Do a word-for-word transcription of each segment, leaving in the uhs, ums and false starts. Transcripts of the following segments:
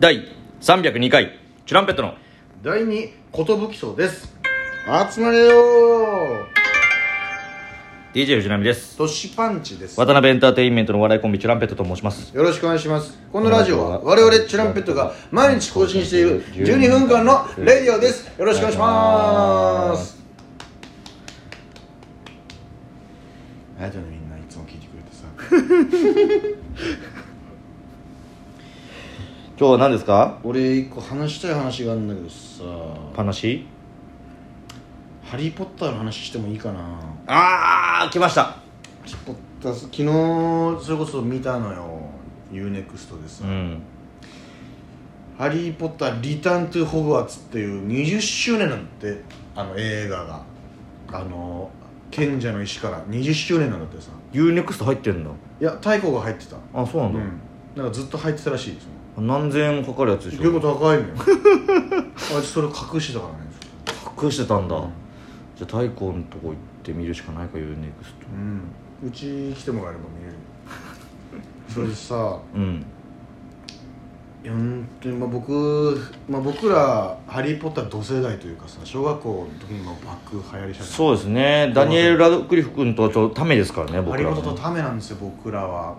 だいさんびゃくにかいチュランペットのだいにことぶきそうです。集まれよー。 ディージェー 藤波です。トシパンチです。渡辺エンターテインメントのお笑いコンビチュランペットと申します。よろしくお願いします。このラジオは我々チュランペットが毎日更新しているじゅうにふんかんのレディオです。よろしくお願いします。ありがとうね。みんないつも聞いてくれてさ今日は何ですか？俺一個話したい話があるんだけどさ。話？ハリーポッターの話してもいいかな。あー来ました。ハリーポッター昨日それこそ見たのよ ユーネクスト でさ、うん、ハリーポッターリターントゥホグワーツっていうにじゅっしゅうねんなんだって。あの映画があの賢者の石からにじゅっしゅうねんなんだってさ。 ユーネクスト 入ってんだ。いや太鼓が入ってた。あそうなんだ、うん、なんかずっと入ってたらしいですよ。何千円かかるやつでしょ。結構高いのよあいつそれ隠してたからね。隠してたんだ、うん、じゃあ太鼓のとこ行って見るしかないか。 ユーネクスト、うん、うち来てもらえれば見れるそれでさ、うん、いや本当に、まあ、僕、まあ、僕らハリーポッター同世代というかさ、小学校の時にバック流行りした。そうですね。ダニエル・ラドクリフ君とちょっとためですからね。僕らはハリーポッターとためなんですよ僕らは。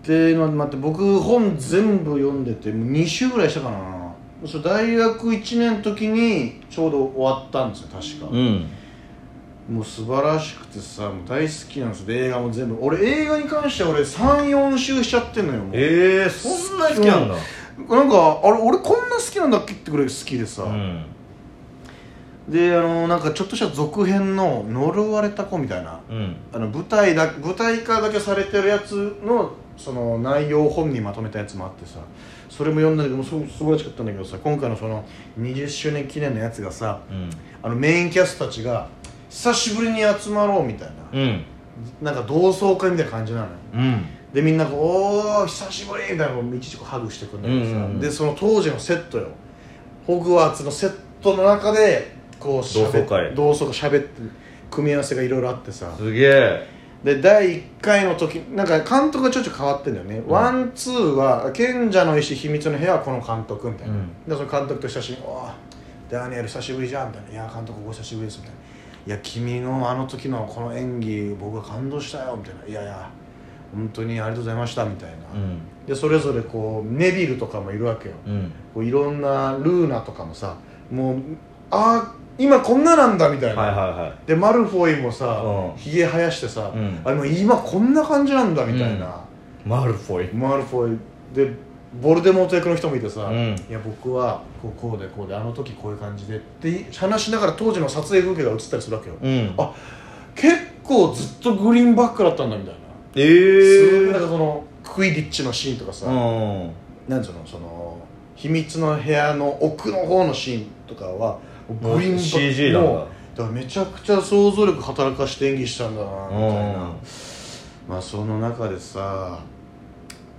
で待って、僕本全部読んでてもうにしゅうぐらいしたかな。それ大学いちねんの時にちょうど終わったんですよ確か、うん、もう素晴らしくてさ、もう大好きなんですよ。映画も全部、俺映画に関しては俺さん、よんしゅうしちゃってんのよもう。えー、そんな好きなんだ、うん、なんかあれ俺こんな好きなんだっけってくらい好きでさ、うん、であのなんかちょっとした続編の呪われた子みたいな、うん、あの舞台だ舞台化だけされてるやつのその内容を本にまとめたやつもあってさ、それも読んだけどもすごく素晴らしかったんだけどさ、今回のそのにじゅっしゅうねん記念のやつがさ、うん、あのメインキャストたちが久しぶりに集まろうみたいな、うん、なんか同窓会みたいな感じなのよ、うん、でみんなこうおー久しぶりみたいなのをいちいちこうハグしてくるんだけどさ、うんうんうん、でその当時のセットよ、ホグワーツのセットの中でこうしゃべ同窓会喋って組み合わせがいろいろあってさ、すげえ。でだいいっかいの時なんか監督がちょいちょい変わってんだよね。ワンツーは賢者の石秘密の部屋はこの監督みたいな、うん、でその監督と写真「おダニエル久しぶりじゃん」みたいな「いや監督お久しぶりです」みたいな「いや君のあの時のこの演技僕は感動したよ」みたいな「いやいや本当にありがとうございました」みたいな、うん、でそれぞれこうネビルとかもいるわけよ、うん、こういろんなルーナとかもさ、もうああ今こんななんだみたいな、はいはいはい、でマルフォイもさ、うん、ひげ生やしてさ、うん、あの今こんな感じなんだみたいな、うん、マルフォイマルフォイでボルデモート役の人もいてさ、うん、いや僕はこう、こうでこうであの時こういう感じでって話しながら当時の撮影風景が映ったりするわけよ、うん、あ結構ずっとグリーンバックだったんだみたいな、えー、なんかそのクイディッチのシーンとかさ、うん、なんていうのその秘密の部屋の奥の方のシーンとかはグリーンバック シージー なんだ。だからめちゃくちゃ想像力働かして演技したんだなみたいな。まあその中でさ、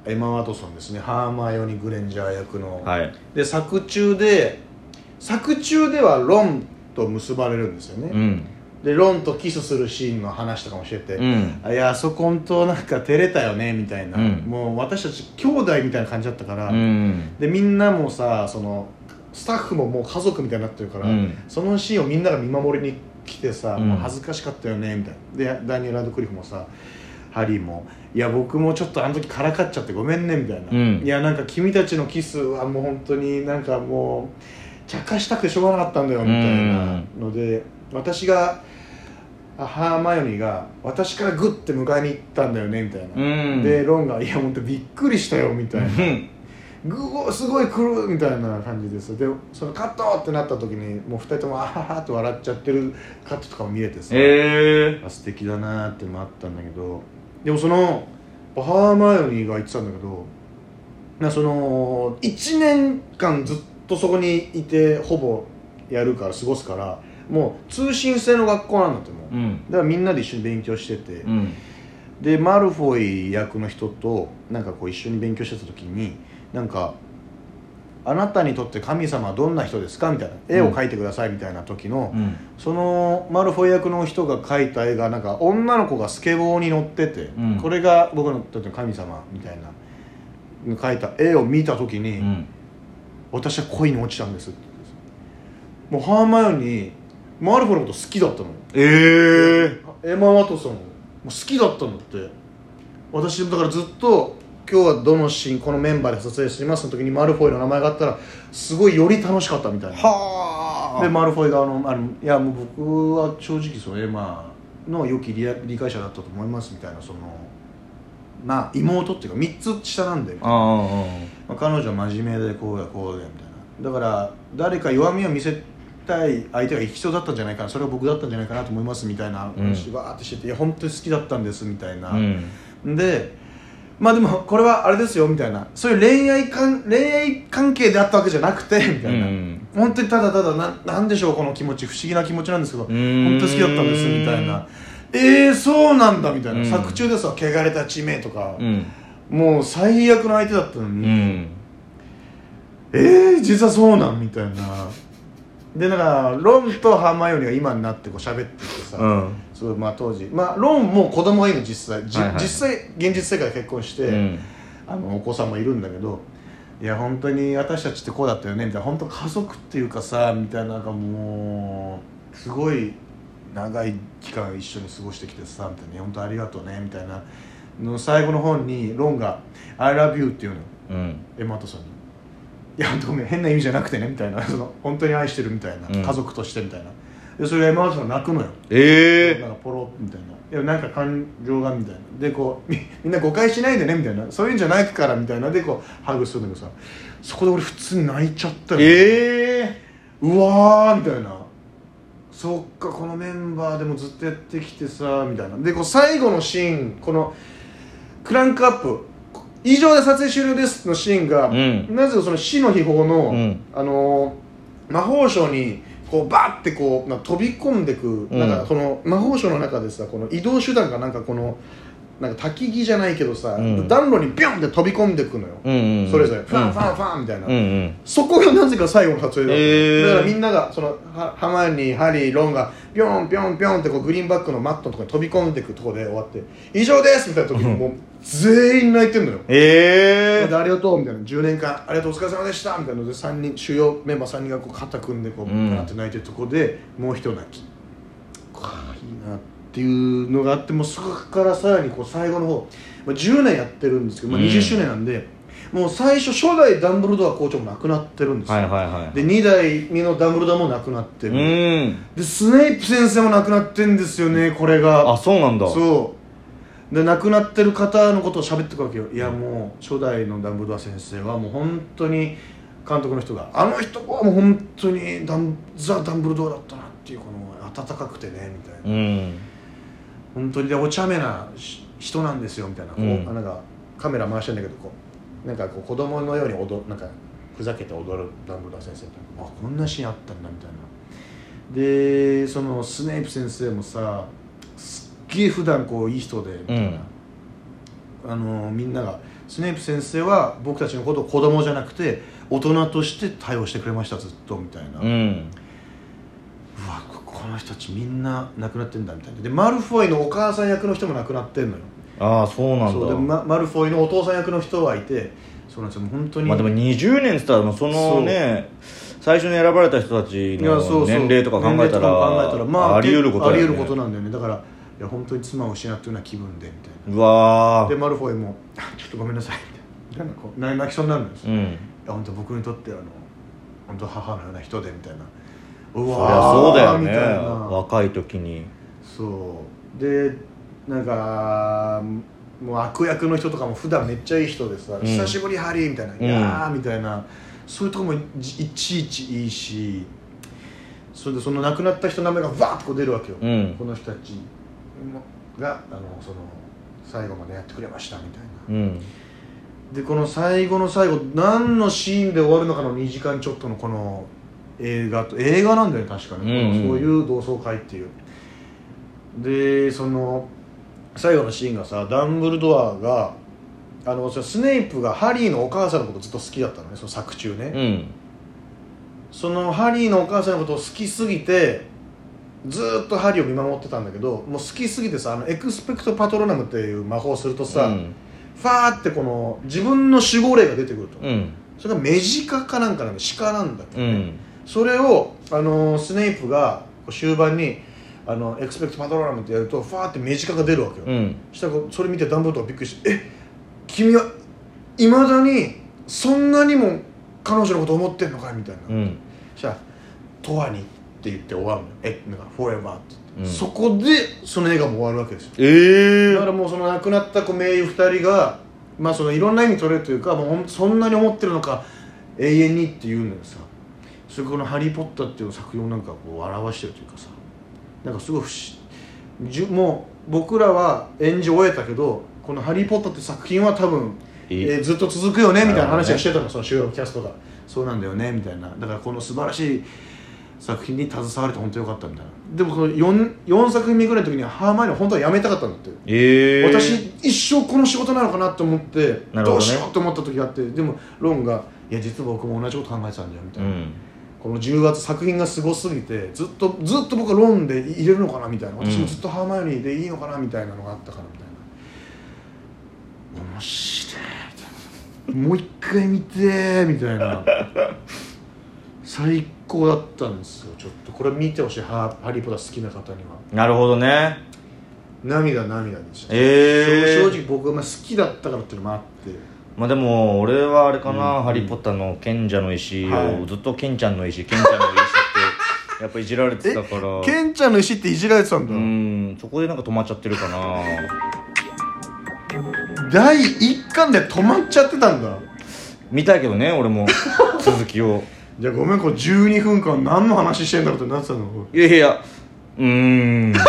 エマ・ワトソンですね、ハーマイオニー・グレンジャー役の、はい、で作中で作中ではロンと結ばれるんですよね、うん、でロンとキスするシーンの話とかもしてて、うん、いやあそこんとなんか照れたよねみたいな、うん、もう私たち兄弟みたいな感じだったから、うん、でみんなもさそのスタッフももう家族みたいになってるから、うん、そのシーンをみんなが見守りに来てさ、うん、もう恥ずかしかったよねみたいな。でダニエル・ラドクリフもさハリーもいや僕もちょっとあの時からかっちゃってごめんねみたいな、うん、いやなんか君たちのキスはもう本当になんかもう着火したくてしょうがなかったんだよみたいなので、うん、私がハーマイオニーが私からグッて迎えに行ったんだよねみたいな、うん、でロンがいや本当びっくりしたよみたいな、うんすごい来るみたいな感じです。でそのカットってなった時にもうふたりともあははって笑っちゃってるカットとかも見れてさ、えー、素敵だなってのもあったんだけど、でもそのハーマイオニーが言ってたんだけどな、そのいちねんかんずっとそこにいてほぼやるから過ごすからもう通信制の学校なんだってもう、うん、だからみんなで一緒に勉強してて、うん、でマルフォイ役の人となんかこう一緒に勉強してた時になんかあなたにとって神様はどんな人ですかみたいな絵を描いてくださいみたいな時の、うん、そのマルフォイ役の人が描いた絵がなんか女の子がスケボーに乗ってて、うん、これが僕のとっての神様みたいな描いた絵を見た時に、うん、私は恋に落ちたんですって。もうハーマイオニーもアルファのこと好きだったの。えー、エマ・ワトソンも好きだったのって。私だからずっと今日はどのシーンこのメンバーで撮影していますの時にマルフォイの名前があったらすごいより楽しかったみたいな。はでマルフォイがあのあのいやもう僕は正直そのエマの良き理解者だったと思いますみたいな、そのまあ妹っていうかみっつ下なんでみたいな。あ、まあ、彼女は真面目でこうやこうやみたいな。だから誰か弱みを見せたい相手が必要だったんじゃないかな、それが僕だったんじゃないかなと思いますみたいな話わーってしてて、うん、いや本当に好きだったんですみたいな、うん、でまあでもこれはあれですよみたいな、そういう恋愛関恋愛関係であったわけじゃなくてみたいな、うん、本当にただただ な, なんでしょうこの気持ち、不思議な気持ちなんですけど本当好きだったんですみたいな。えーそうなんだみたいな、うん、作中でさ汚れた地名とか、うん、もう最悪の相手だったのに、うん、えー実はそうなんみたいな。でだからロンとハーマイオニーが今になってこう喋っててさ、うん、そうまあ当時まあロンも子供がいるの実際、はいはい、実際現実世界で結婚して、うん、あのお子さんもいるんだけど、いや本当に私たちってこうだったよねみたいな、本当家族っていうかさみたいな、なんかもうすごい長い期間一緒に過ごしてきてさみたいな、本当ありがとうねみたいなの最後の方にロンが I love you っていうの、うん、エマートさんに。いやごめん変な意味じゃなくてねみたいな、その本当に愛してるみたいな、うん、家族としてみたいな。でそれがエマ・ワトソンが泣くのよ。えー、なんかポロみたいな、いやなんか感情がみたいなでこう み, みんな誤解しないでねみたいな、そういうんじゃないからみたいなでこうハグするんだけどさ、そこで俺普通に泣いちゃったよ。えー、うわーみたいな、そっかこのメンバーでもずっとやってきてさみたいな。でこう最後のシーン、このクランクアップ以上で撮影終了ですのシーンが、うん、なぜかその死の秘宝の、うん、あの魔法省にこうバーってこう飛び込んでく、うん、なんかその魔法省の中でさこの移動手段がなんかこのなんか焚き木じゃないけどさ、うん、暖炉にビョンって飛び込んでくのよ、うんうん、それぞれファンファンファンみたいな、うんうん、そこがなぜか最後の撮影だった、えー、だからみんながそのハマにハリーロンがビョンビョンビョンってこうグリーンバックのマットのところに飛び込んでくところで終わって以上ですみたいな時にもう全員泣いてんのよ。えー、でありがとうみたいな、じゅうねんかんありがとうお疲れ様でしたみたいなのでさんにん主要メンバーさんにんがこう肩組んでこうバーって泣いてるところで、うん、もう一泣きあいいなってっていうのがあって、もうそこからさらにこう最後の方、まあ、じゅうねんやってるんですけど、まあ、にじゅっしゅうねんなんで、うん、もう最初初代ダンブルドア校長も亡くなってるんですよ、はいはいはい、でにだいめのダンブルドアも亡くなってる、うん、でスネイプ先生も亡くなってるんですよね。これがあそうなんだ。そうで亡くなってる方のことを喋ってくわけよ。いやもう初代のダンブルドア先生はもう本当に監督の人があの人はもう本当にダンザ・ダンブルドアだったなっていうこの温かくてねみたいな、うん本当にお茶目な人なんですよみたいな、こう、うん、なんかカメラ回してんだけどこうなんかこう子供のように踊なんかふざけて踊るダンブルドア先生みたいな、あこんなシーンあったんだみたいな。でそのスネイプ先生もさすっげえ普段こういい人でみたいな、うん、あのみんながスネイプ先生は僕たちのことを子供じゃなくて大人として対応してくれましたずっとみたいな、うん、うわこの人たちみんな亡くなってんだみたいな。でマルフォイのお母さん役の人も亡くなってんのよ。ああそうなんだ。そうで、ま、マルフォイのお父さん役の人はいて、そうなんですよ本当に。まあでもにじゅうねんって言ったらそのね最初に選ばれた人たちの年齢とか考えたら、まあ、あり得ることだよね。あり得ることなんだよね。だからいや本当に妻を失ったような気分でみたいな。うわでマルフォイもちょっとごめんなさいみたいな、こう泣きそうになるんですよ、うん、いや本当僕にとってあの本当母のような人でみたいな。うわそりゃそうだよね若い時に。そうでなんかもう悪役の人とかも普段めっちゃいい人でさ、うん、久しぶりハリーみたいな、うん、いやーみたいな、そういうとこもいちいちいいし、それでその亡くなった人の名前がわーっとこう出るわけよ、うん、この人たちがあのその最後までやってくれましたみたいな、うん、でこの最後の最後何のシーンで終わるのかのにじかんちょっとのこの映画と映画なんだよね確かね、うんうん、そういう同窓会っていう。でその最後のシーンがさダンブルドアがあのスネイプがハリーのお母さんのことずっと好きだったのねその作中ね、うん、そのハリーのお母さんのことを好きすぎてずっとハリーを見守ってたんだけど、もう好きすぎてさあのエクスペクトパトロナムっていう魔法をするとさ、うん、ファーってこの自分の守護霊が出てくると、うん、それがメジカかなんかなの、鹿なんだけどね、うん、それを、あのー、スネイプが終盤にあのエクスペクトパトローラムってやるとファーってメジカが出るわけよ、うん、したらそれ見てダンボートがびっくりして「え、君はいまだにそんなにも彼女のこと思ってんのかい」みたいな、うん、そしたら「永遠に」って言って終わるのよ「えっ、なんかフォーエバー」って言って、うん、そこでその映画も終わるわけですよ、えー、だからもうその亡くなった名優ふたりがまあそのいろんな意味取れるというか、もうそんなに思ってるのか永遠にって言うんだけどさ、それこの「ハリー・ポッター」っていう作品をなんかこう表してるというかさ、なんかすごい不思、もう僕らは演じ終えたけど、この「ハリー・ポッター」って作品は多分、えー、ずっと続くよねみたいな話がしてたの、その主要キャストがそうなんだよねみたいな、だからこの素晴らしい作品に携われて本当によかったみたいな。でもこの 4, 4作目ぐらいの時にはハーマイオニー本当は辞めたかったんだって、えー、私一生この仕事なのかなと思ってど、ね、どうしようと思った時があって、でもロンが「いや実は僕も同じこと考えてたんだよ」みたいな、うん、このじゅうがつ作品がすごすぎてずっとずっと僕はロンで入れるのかなみたいな、私もずっとハーマイオニーでいいのかなみたいなのがあったからみたいな、うん、面白いみたいなもう一回見てーみたいな最高こうだったんですよ。ちょっとこれ見てほしい、ハーリーポッター好きな方には。なるほどね。涙涙でした、えー、正直僕が好きだったからっていうのもあって、まあでも俺はあれかな、うん、ハリーポッターの賢者の石を、はい、ずっとケンちゃんの石ケンちゃんの石ってやっぱいじられてたから、ケンちゃんの石っていじられてたんだ、うん、そこでなんか止まっちゃってるかなだいいっかんで止まっちゃってたんだ。見たいけどね俺も続きをじゃあごめん、これじゅうにふんかん何の話してんだろうってなってたの。いやいや、うーんケ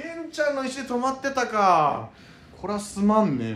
ンちゃんの石で止まってたか、これはすまんね。